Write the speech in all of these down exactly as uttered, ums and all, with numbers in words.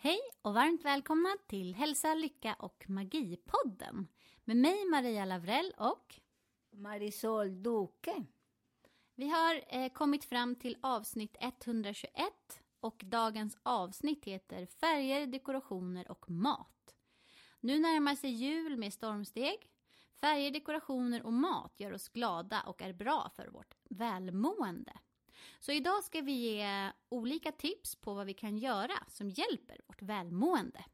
Hej och varmt välkomna till Hälsa, Lycka och Magi-podden. Med mig Maria Lavrell och Marisol Doke. Vi har eh, kommit fram till avsnitt etthundratjugoett och dagens avsnitt heter Färger, dekorationer och mat. Nu närmar sig jul med stormsteg. Färger, dekorationer och mat gör oss glada och är bra för vårt välmående. Så idag ska vi ge olika tips på vad vi kan göra som hjälper vårt välmående.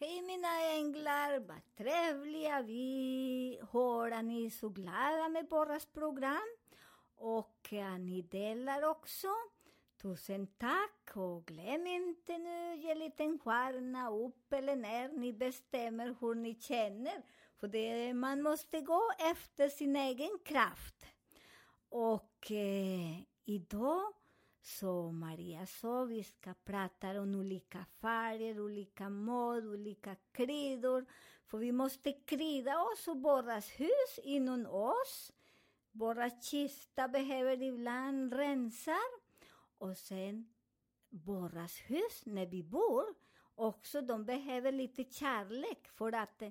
Hej mina änglar, vad trevliga vi har. Ni är så glada med våras program. Och ni delar också. Tusen tack och glöm inte nu ge liten stjärna upp eller ner. Ni bestämmer hur ni känner. För det, man måste gå efter sin egen kraft. Och eh, idag så Maria så vi ska prata om olika färger, olika mod, olika kryddor. För vi måste krydda oss och våras hus inom oss. Våra kista behöver ibland rensar. Och sen våras hus när vi bor också, de behöver lite kärlek för att...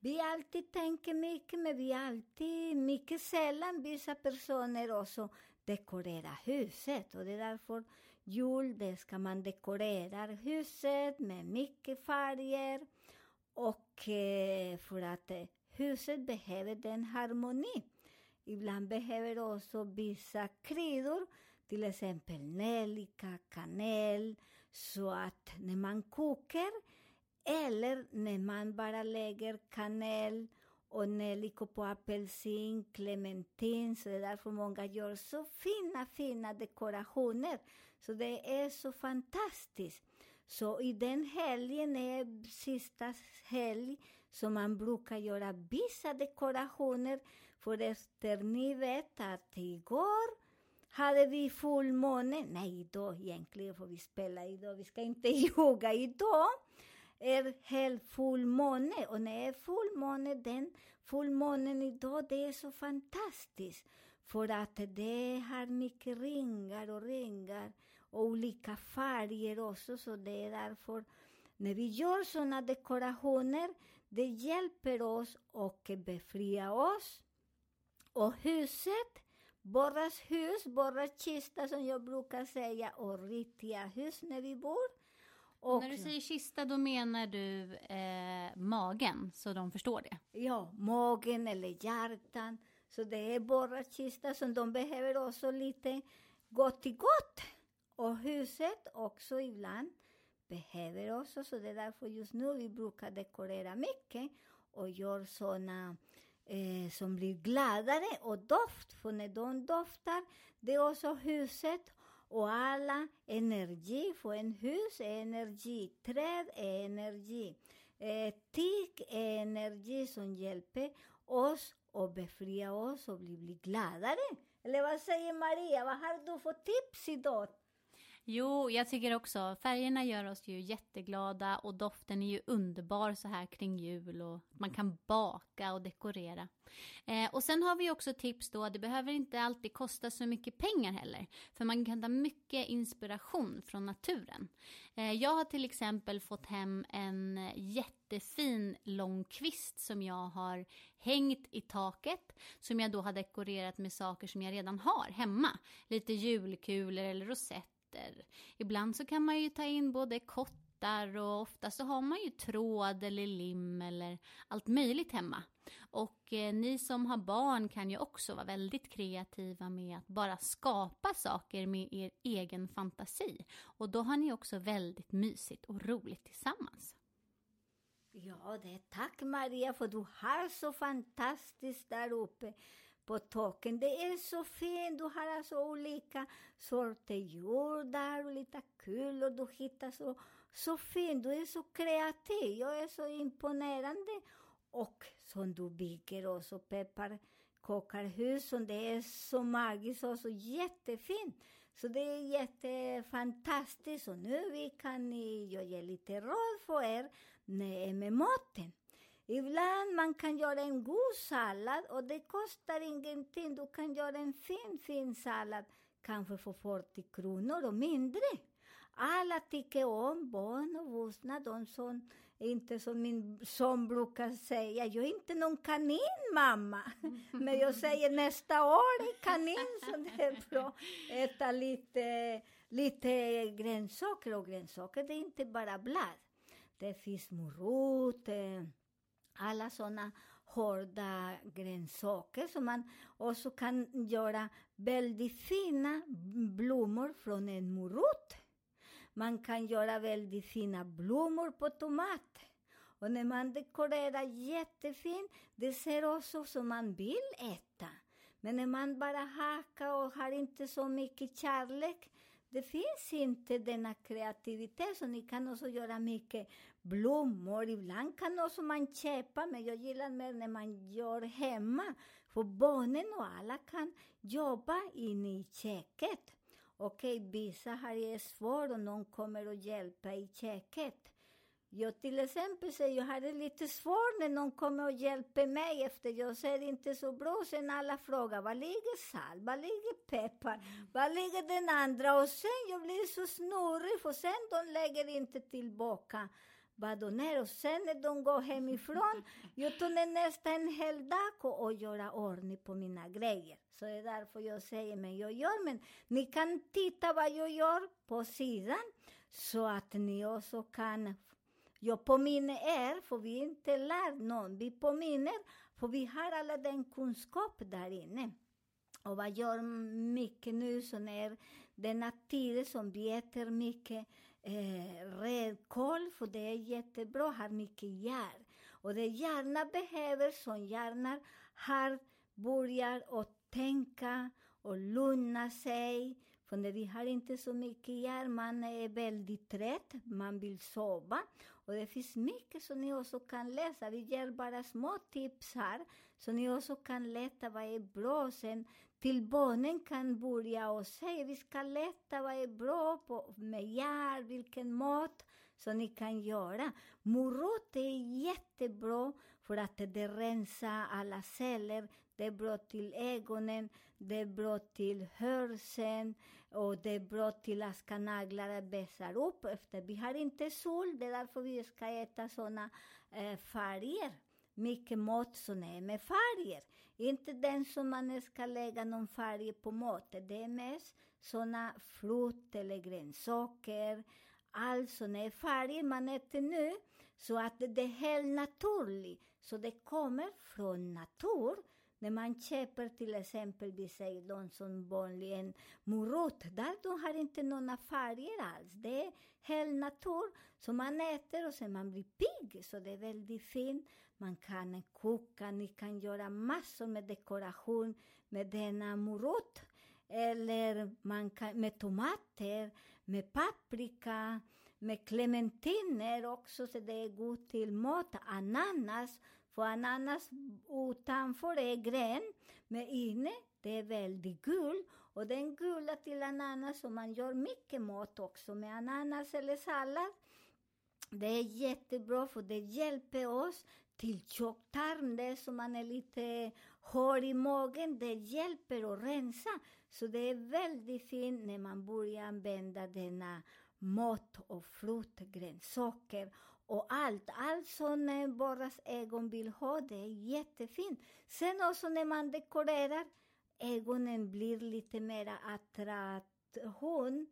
Vi alltid tänker mycket, men vi alltid mycket sällan vissa personer också dekorerar huset. Och det är därför jul, det ska man dekorera huset med mycket färger. Och eh, för att eh, huset behöver den harmoni. Ibland behöver också vissa kryddor, till exempel nellika, kanel, så att när man kokar... Eller när man bara lägger kanel och nelliko på apelsin, clementin. Så det är därför många gör så fina, fina dekorationer. Så det är så fantastiskt. Så i den helgen är sista helg som man brukar göra vissa dekorationer. För efter ni vet att igår... Hade vi fullmåne? Nej, idag egentligen får vi spela idag. Vi ska inte ljuga idag. Är helt fullmåne, och när det är fullmåne, den fullmånen idag, det är så fantastiskt. För att det har mycket ringar och ringar och olika färger också, så det är därför när vi gör sådana dekorationer, det hjälper oss och befria oss. Och huset, borras hus, borras kista som jag brukar säga, och riktiga hus när vi bor. Och när du säger kista, då menar du eh, magen, så de förstår det? Ja, magen eller hjärtan. Så det är bara kista som de behöver också lite gott i gott. Och huset också ibland behöver också. Så det är därför just nu vi brukar dekorera mycket. Och gör sådana eh, som blir gladare och doft. För när de doftar, det är också huset. Och alla energi, för en hus är energi, träd är energi, eh, tik är energi som hjälper oss och befria oss och bli, bli gladare. Eller vad säger Maria, vad har du för tips idag? Jo, jag tycker också, färgerna gör oss ju jätteglada och doften är ju underbar så här kring jul, och man kan baka och dekorera. Eh, och sen har vi också tips då, det behöver inte alltid kosta så mycket pengar heller, för man kan ta mycket inspiration från naturen. Eh, jag har till exempel fått hem en jättefin lång kvist som jag har hängt i taket, som jag då har dekorerat med saker som jag redan har hemma, lite julkulor eller rosett. Ibland så kan man ju ta in både kott bitar, och ofta så har man ju tråd eller lim eller allt möjligt hemma. Och eh, ni som har barn kan ju också vara väldigt kreativa med att bara skapa saker med er egen fantasi. Och då har ni också väldigt mysigt och roligt tillsammans. Ja, det är tack Maria, för du har så fantastiskt där uppe på taken. Det är så fint, du har alltså olika sorter jordar och lite kulor. Du hittar så, så fint, du är så kreativ, jag är så imponerande. Och som du bygger också pepparkakarhusen, det är så magiskt och så jättefint. Så det är jättefantastiskt, och nu vi kan jag ge lite råd för er med maten. Ibland man kan göra en god sallad och det kostar ingenting. Du kan göra en fin, fin sallad, kanske för fyrtio kronor och mindre. Alla tycker om barn och vuxna, de som inte som min son brukar säga, jag är inte någon kanin mamma, men jag säger nästa år är kanin, så det är bra äta lite, lite grönsaker, och grönsaker det är inte bara blad, det finns morot, alla sådana hårda grönsaker som man också kan göra väldigt fina blommor från en morot. Man kan göra väldigt fina blommor på tomat. Och när man dekorerar jättefint, det ser också som man vill äta. Men när man bara hackar och har inte så mycket kärlek, det finns inte denna kreativitet. Så ni kan också göra mycket blommor. Ibland kan också man köpa, men jag gillar mer när man gör hemma. För barnen och alla kan jobba inne i köket. Okej, vissa här är svårt och någon kommer att hjälpa i köket. Jag till exempel säger jag har det lite svårt när någon kommer och hjälper mig, efter jag ser inte så bra. Sen alla frågar, var ligger salt, var ligger peppar, var ligger den andra? Och sen jag blir så snurrig, för sen de lägger inte tillbaka vad de är. Och sen när de går hemifrån, jag tar nästan en hel dag och gör ordning på mina grejer. Så det är därför jag säger, men jag gör, men ni kan titta vad jag gör på sidan, så att ni också kan. Jag påminner er, för vi inte lär någon. Vi påminner, för vi har alla den kunskap där inne. Och vad gör mycket nu som är denna tid som vi äter mycket eh, rödkål, för det är jättebra, har mycket järn. Och det hjärna behöver, som hjärnan har börjar att tänka och lugna sig. För när vi har inte så mycket hjärn, man är väldigt trött, man vill sova. Och det finns mycket som ni också kan läsa. Vi ger bara små tips här, så ni också kan lätta vad är bra. Sen till barnen kan börja och säga, vi ska lätta vad är bra på, med järn, vilken mat som ni kan göra. Morot är jättebra för att det rensar alla celler. Det är bra till ögonen, det är bra till hörseln, och det är bra till att skanaglarna vässar upp efter. Vi har inte sol, det är därför vi ska äta sådana eh, färger. Mycket mat som är med färger. Inte den som man ska lägga någon färg på maten. Det är mest sådana frukt eller grönsaker. Allt som är färger man äter nu, så att det är helt naturligt. Så det kommer från natur. När man köper till exempel, vi säger de som vanligen morot, där de har inte några färger alls. Det är helt natur som man äter, och sen man blir pigg, så det är väldigt fint. Man kan koka, ni kan göra massor med dekoration med denna morot. Eller man kan, med tomater, med paprika, med clementiner också, så det är god till mat. Ananas. För ananas utanför är grön, men inne det är väldigt gul. Och den gula till ananas, som man gör mycket mat också med ananas eller sallad. Det är jättebra, för det hjälper oss till tjocktarm. Det som man är lite hård i magen, det hjälper att rensa. Så det är väldigt fint när man börjar använda denna mat och frukt, grönsaker och allt. Allt som våras ögon vill ha, det är jättefint. Sen också när man dekorerar, ögonen blir lite mer attraktion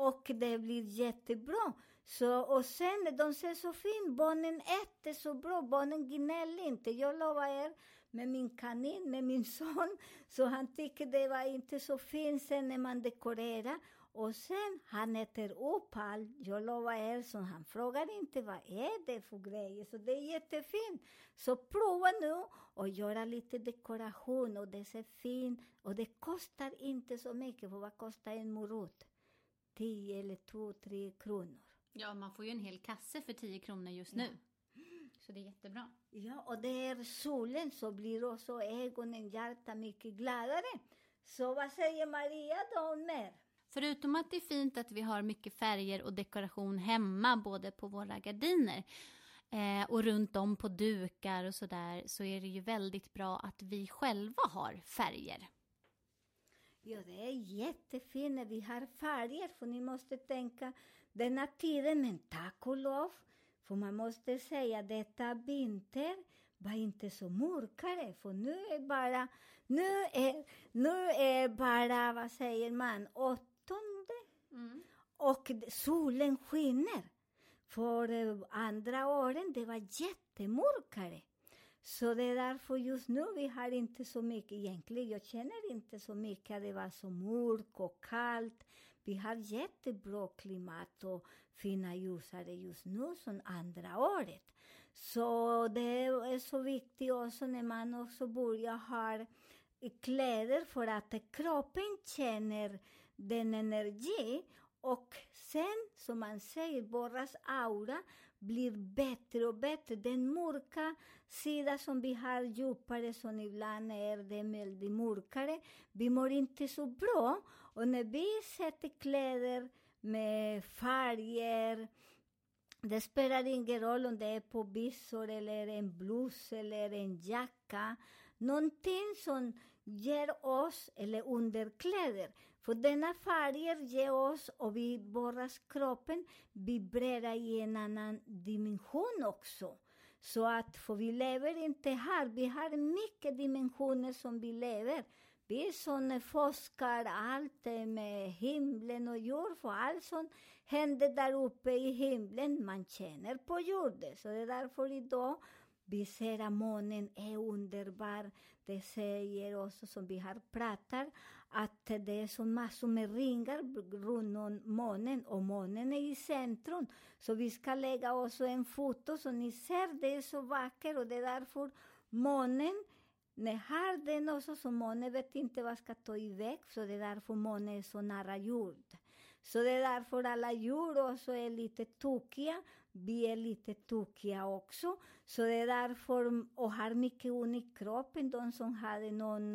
Och det blir jättebra. Så, och sen, de ser så fint. Barnen äter så bra. Barnen gnäller inte. Jag lovar er, med min kanin, med min son. Så han tycker det var inte så fint sen när man dekorerar. Och sen, han äter upp allt. Jag lovar er, så han frågar inte vad är det för grejer. Så det är jättefint. Så prova nu och göra lite dekoration. Och det ser fint. Och det kostar inte så mycket. För vad kostar en morot? tio eller två tre kronor. Ja, man får ju en hel kasse för tio kronor just nu. Ja. Så det är jättebra. Ja, och det är solen så blir också ögonen, hjärtat mycket gladare. Så vad säger Maria då mer? Förutom att det är fint att vi har mycket färger och dekoration hemma, både på våra gardiner eh, och runt om på dukar och sådär, så är det ju väldigt bra att vi själva har färger. Ja, det är jättefint när vi har färger, för ni måste tänka denna tiden, men tack och lov, för man måste säga detta vinter var inte så mörkare, för nu är bara, nu är, nu är bara, vad säger man, åttonde, mm. och solen skiner, för andra åren det var jättemörkare. Så det är därför just nu vi har inte så mycket egentligen. Jag känner inte så mycket. Det var så mörkt och kallt. Vi har jättebra klimat och fina ljusare just nu som andra året. Så det är så viktigt också när man också börjar ha kläder för att kroppen känner den energi. Och sen, som man säger, våras aura blir bättre och bättre. Den mörka sidan som vi har djupare, som ibland är det väldigt mörkare, vi mår inte så bra. Och när vi sätter kläder med färger, det spelar ingen roll om det är på byxor eller en blus eller en jacka. Någonting som ger oss, eller underkläder. För denna färger ger oss, och vi borras kroppen vibrerar i en annan dimension också. Så att, för vi lever inte här, vi har mycket dimensioner som vi lever. Vi som forskar allt med himlen och jord, för allt som händer där uppe i himlen, man känner på jorden. Så det är därför idag vi ser att månen är underbar. Det säger också, som vi har pratat, att det är så massor med ringar runt månen, och månen är i centrum. Så vi ska lägga också en foto, så ni ser, det är så vackert, och det är därför månen, när har den också, så månen vet inte vad ska ta iväg, så det är därför månen är så nära jord. Så det är därför alla djur också är lite tokiga. Vi är lite tokiga också. Så det är därför, och har mycket ont i kroppen. De som hade någon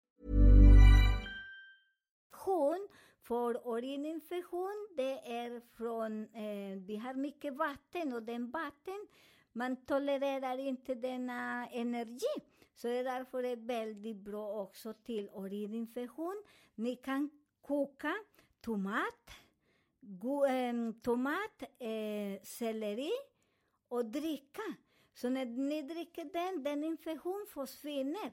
Hon för urininfektion, det är från, eh, vi har mycket vatten, och den vatten, man tolererar inte denna energi. Så det är därför det är väldigt bra också till urininfektion. Ni kan koka tomat, go, eh, tomat, eh, selleri. Och dricka. Så när ni dricker den, den infektion försvinner.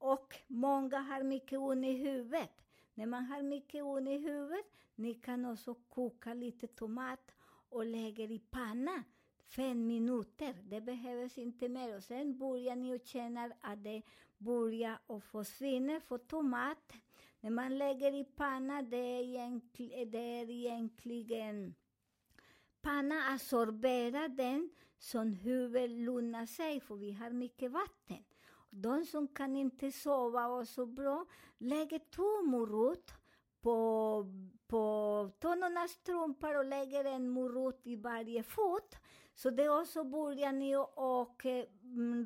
Och många har mycket ont i huvudet. När man har mycket ont i huvudet, ni kan också koka lite tomat och lägga i panna fem minuter. Det behövs inte mer. Och sen börjar ni och känner att det börjar och försvinner för tomat. När man lägger i panna, det är egentligen panna absorberar den som huvudet lugnar sig, för vi har mycket vatten. De som kan inte sova och så bra, lägger två morot på, på tonornas strumpor och lägger en morot i varje fot. Så det också börjar ni och, och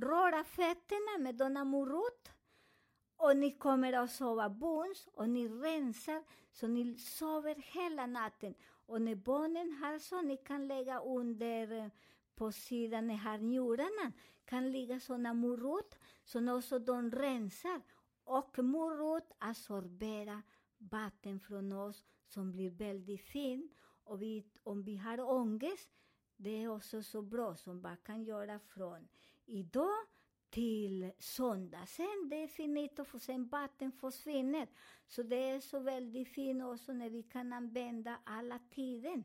röra fötterna med denna morot. Och ni kommer att sova bons och ni rensar så ni sover hela natten. Och när barnen har så, ni kan lägga under på sidan här njurarna. Kan ligga sådana morot som också de rensar. Och morot absorberar vatten från oss som blir väldigt fin. Och vi, om vi har ångest, det är också så bra som man kan göra från idag till söndag. Sen det är finito, för sen vatten försvinner. Så det är så väldigt fint också när vi kan använda alla tiden.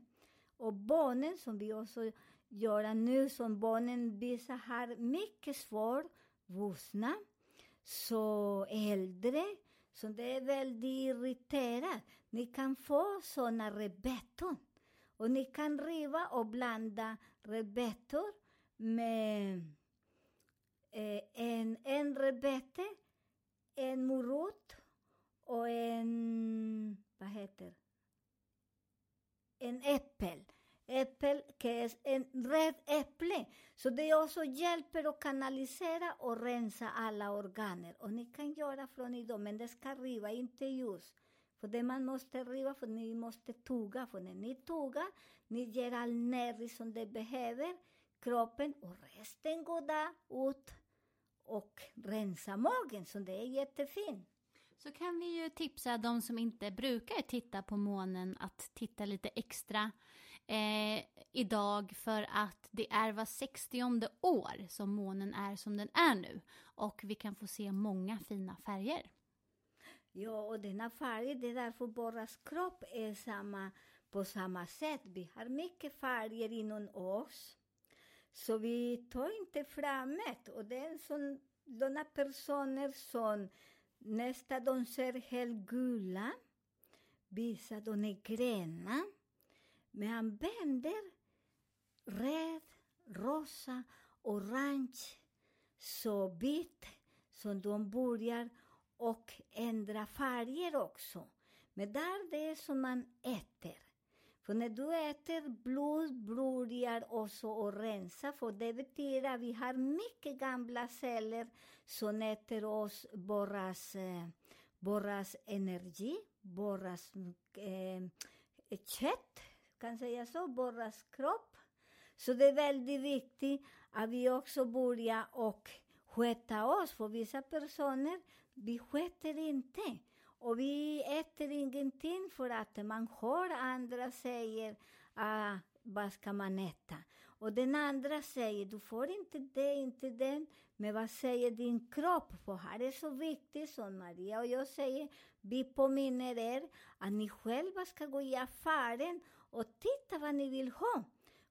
Och barnen som vi också gör nu, som barnen vissa har mycket svårt, vuxna, så äldre, så det är väldigt irriterat. Ni kan få sådana rebettor. Och ni kan riva och blanda rebettor med Eh, en, en rebete, en morot och en, vad heter, en äppel. Äppel, que är en red äpple. Så det också hjälper att kanalisera och rensa alla organer. Och ni kan göra från idag, men det ska riva, inte ljus. För det man måste riva, för ni måste tugga. För när ni tuggar, ni ger all näring som det behöver kroppen, och resten går där ut och rensa magen, så det är jättefint. Så kan vi ju tipsa de som inte brukar titta på månen att titta lite extra eh, idag, för att det är var sextionde år som månen är som den är nu, och vi kan få se många fina färger. Ja, och denna färg, det är därför våras kropp är samma, på samma sätt. Vi har mycket färger inom oss. Så vi tar inte fram det. Och det är sån, de personer som nästa de ser helt gula, vissa de är gröna, men använder red, rosa, orange, så vitt, som de börjar och ändra färger också. Men där det är som man äter. För när du äter blod börjar också att rensa, för det betyder att vi har mycket gamla celler som äter oss borras, eh, borras energi, borras eh, kött, kan säga så, borras kropp. Så det är väldigt viktigt att vi också börjar och sköta oss, för vissa personer, vi sköter inte. Och vi äter ingenting för att man hör andra säger, ah, vad ska man äta? Och den andra säger, du får inte det, inte den, men vad säger din kropp? För här är så viktigt, som Maria och jag säger, vi påminner er att ni själva ska gå i affären och titta vad ni vill ha.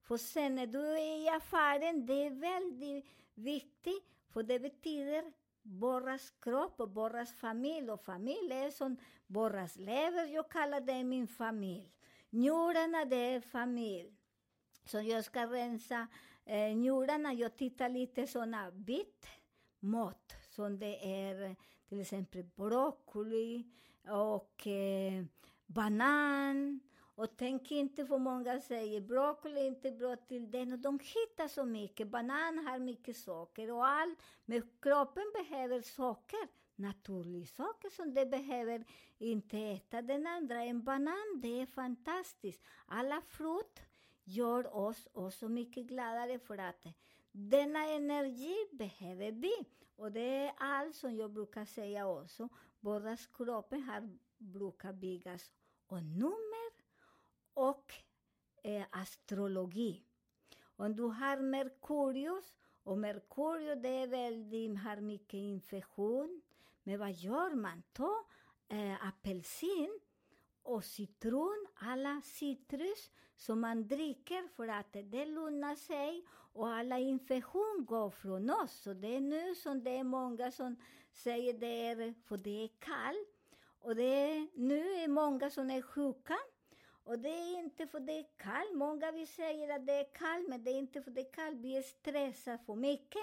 För sen när du är i affären, det är väldigt viktigt, för det betyder borras kropp och borras familj. Och familj är som borras lever. Jag kallar det min familj. Njurarna, det är familj. Så jag ska rensa eh, njurarna. Jag tittar lite sådana bit mat. Som det är till exempel broccoli och eh, banan. Och tänk inte, för många säger broccoli är inte bra till den. Och de hittar så mycket. Banan har mycket socker och allt. Men kroppen behöver socker. Naturlig socker som det behöver inte äta den andra. En banan, det är fantastiskt. Alla frukt gör oss också mycket gladare, för att denna energi behöver vi. Och det är allt som jag brukar säga också. Bådas kroppen har, brukar byggas och nummer. Och eh, astrologi. Om du har Merkurius. Och Merkurius, det är väldigt, har mycket infektion. Men vad gör man? Ta eh, apelsin och citron, alla citrus som man dricker för att det lugnar sig. Och alla infektion går från oss. Så det är nu som det är många som säger det är för det är kallt. Och det är, nu är många som är sjuka. Och det är inte för det är kallt. Många vi säger att det är kallt, men det är inte för det är kallt. Vi är stressade för mycket.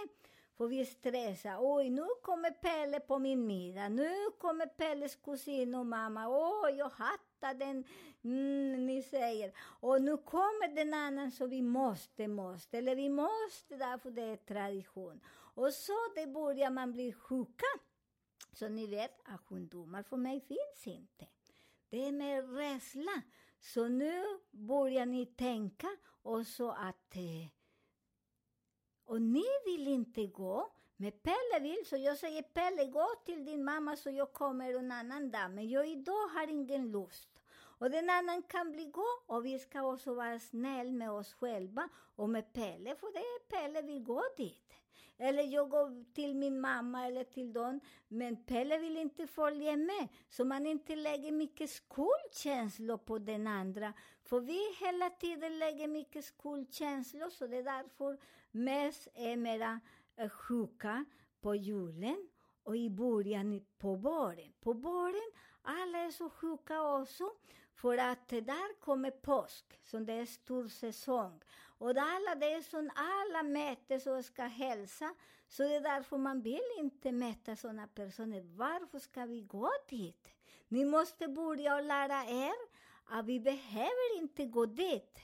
För vi är stressade. Oj, nu kommer Pelle på min middag. Nu kommer Pelles kusin och mamma. Oj, jag hattar den. Mm, ni säger. Och nu kommer den annan så vi måste, måste. Eller vi måste därför det är tradition. Och så det börjar man bli sjuka. Så ni vet att sjukdomar för mig finns inte. Det är med rädsla. Så nu börjar ni tänka och så att... Eh, och ni vill inte gå. Men Pelle vill, så jag säger Pelle, gå till din mamma så jag kommer en annan dag. Men jag idag har ingen lust. Och den annan kan bli gå. Och vi ska också vara snäll med oss själva och med Pelle. För det är Pelle vill gå dit. Eller jag går till min mamma eller till dem. Men Pelle vill inte följa med. Så man inte lägger mycket skuldkänslor på den andra. För vi hela tiden lägger mycket skuldkänslor. Så det är därför mest är mera sjuka på julen. Och i början på våren. På våren alla är så sjuka också. För att där kommer påsk. Som det är stor säsong. Och alla det är som alla mäter och ska hälsa. Så det är därför man vill inte mäta sådana personer. Varför ska vi gå dit? Ni måste börja och lära er. Att vi behöver inte gå dit.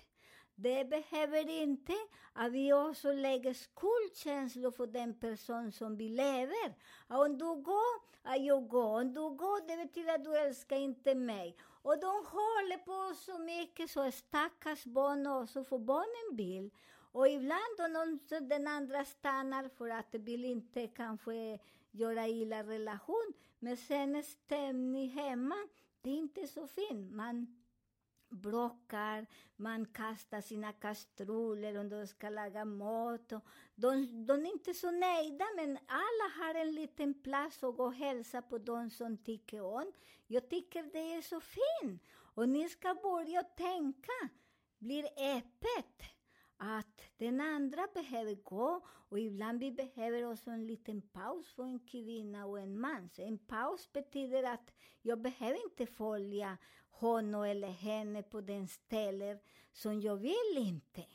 Det behöver inte att vi också lägger skuldkänslor för den person som vi lever. Om du går, att jag går. Om du går, det betyder att du älskar inte mig. Och de håller på så mycket så stackars barn också, för barnen vill. Och ibland om den andra stannar för att vill inte kanske göra illa relation. Men sen stämning hemma, det är inte så fint. Man... bråkar, man kastar sina kastruller och de ska laga mat. Och de, de är inte så nöjda, men alla har en liten plats och gå och hälsa på de som tycker om. Jag tycker det är så fint. Och ni ska börja tänka, blir öppet. Att den andra behöver gå och ibland vi behöver också en liten paus för en kvinna och en man. Så en paus betyder att jag behöver inte följa honom eller henne på den ställen som jag vill inte.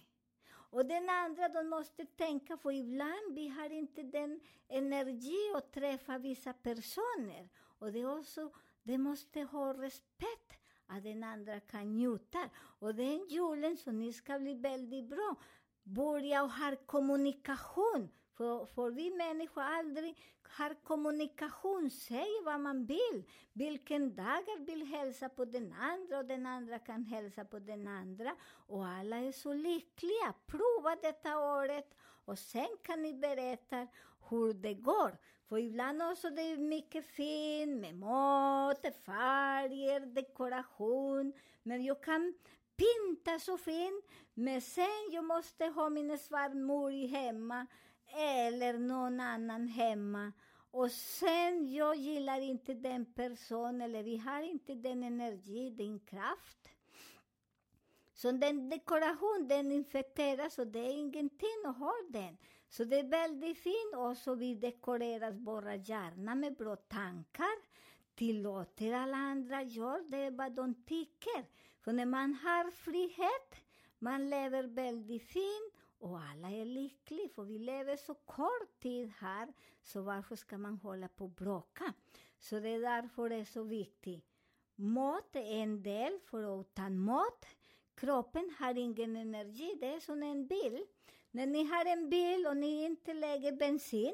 Och den andra de måste tänka för ibland vi har inte den energi att träffa vissa personer. Och det också, de måste ha respekt. Att den andra kan njuta. Och den julen så ni ska bli väldigt bra. Börja och ha kommunikation. För, för vi människor aldrig har kommunikation. Säg vad man vill. Vilken dagar vill hälsa på den andra. Och den andra kan hälsa på den andra. Och alla är så lyckliga. Prova detta året. Och sen kan ni berätta hur det går. För ibland också det är mycket fint med mat, färger, dekoration. Men jag kan pinta så fint. Men sen jag måste ha min svärmor hemma. Eller någon annan hemma. Och sen jag gillar inte den personen. Eller vi har inte den energi, den kraft. Så den dekoration, den infekteras och det är ingenting att ha den. Så det är väldigt fint och så vi dekorerar våra hjärna med bra tankar. Tillåter alla andra gör det vad de tycker. För när man har frihet, man lever väldigt fint och alla är lyckliga. För vi lever så kort tid här, så varför ska man hålla på och bråka? Så det är därför det är så viktigt. Mat är en del, för utan mat. Kroppen har ingen energi, det är som en bil. När ni har en bil och ni inte lägger bensin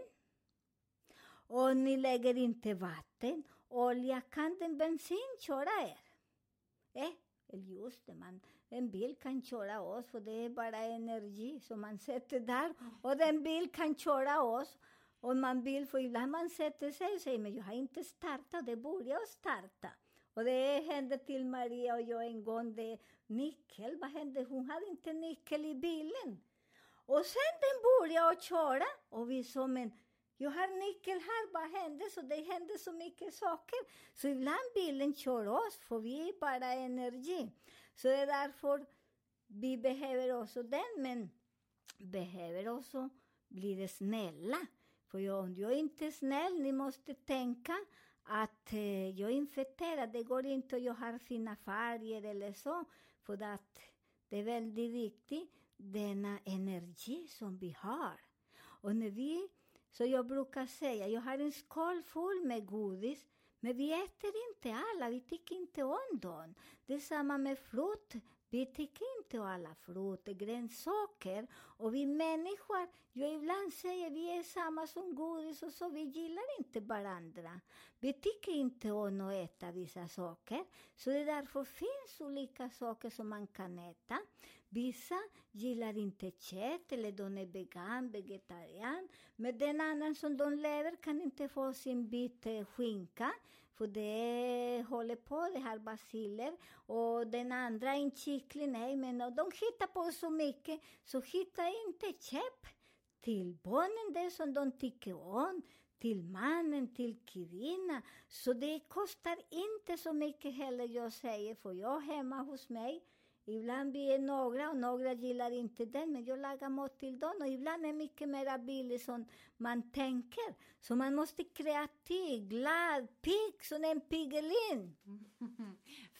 och ni lägger inte vatten, olja, kan den bensin köra er? Eh, just det, man, en bil kan köra oss för det är bara energi som man sätter där. Och den bil kan köra oss och man vill, för ibland man sätter sig och säger men jag har inte startat, det borde jag starta. Och det hände till Maria och jag en gång, det nyckel, vad hände? Hon hade inte nyckel i bilen. Och sen den började köra och vi sa, men Jag har nyckel här, vad händer? Så det händer så mycket saker. Så ibland bilen kör oss, för vi är bara energi. Så det är därför vi behöver också den, men behöver också bli snälla. För jag, om jag inte är snäll, ni måste tänka att eh, jag är infekterad. Det går inte att jag har fina färger eller så. För att det är väldigt viktigt, denna energi som vi har. Och när vi, så jag brukar säga, jag har en skål full med godis. Men vi äter inte alla, vi tycker inte om dem. Det är samma med frukt. Vi tycker inte om alla frukt, grönsaker. Och vi människor, jag ibland säger vi är samma som godis och så. Vi gillar inte varandra. Vi tycker inte om att äta vissa saker. Så det därför finns olika saker som man kan äta. Vissa gillar inte kött eller de är vegan, vegetarian. Men den annan som de lever kan inte få sin bit skinka. För det håller på, det här basiler. Och den andra en kyckling, nej, men de hittar på så mycket. Så hitta inte käpp till barnen, det som de tycker om. Till mannen, till kvinnan. Så det kostar inte så mycket heller, jag säger. För jag hemma hos mig, ibland blir några och några gillar inte den. Men jag lagar mat till dem och ibland är mycket mer billigt som man tänker. Så man måste kreativ, glad, pigg som en piggelin.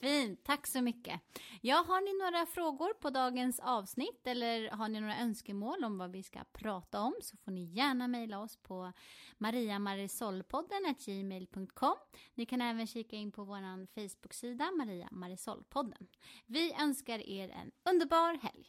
Fint, tack så mycket. Ja, har ni några frågor på dagens avsnitt eller har ni några önskemål om vad vi ska prata om, så får ni gärna mejla oss på mariamarisolpodden at gmail dot com. Ni kan även kika in på vår Facebook-sida Maria Marisolpodden. Vi önskar er en underbar helg.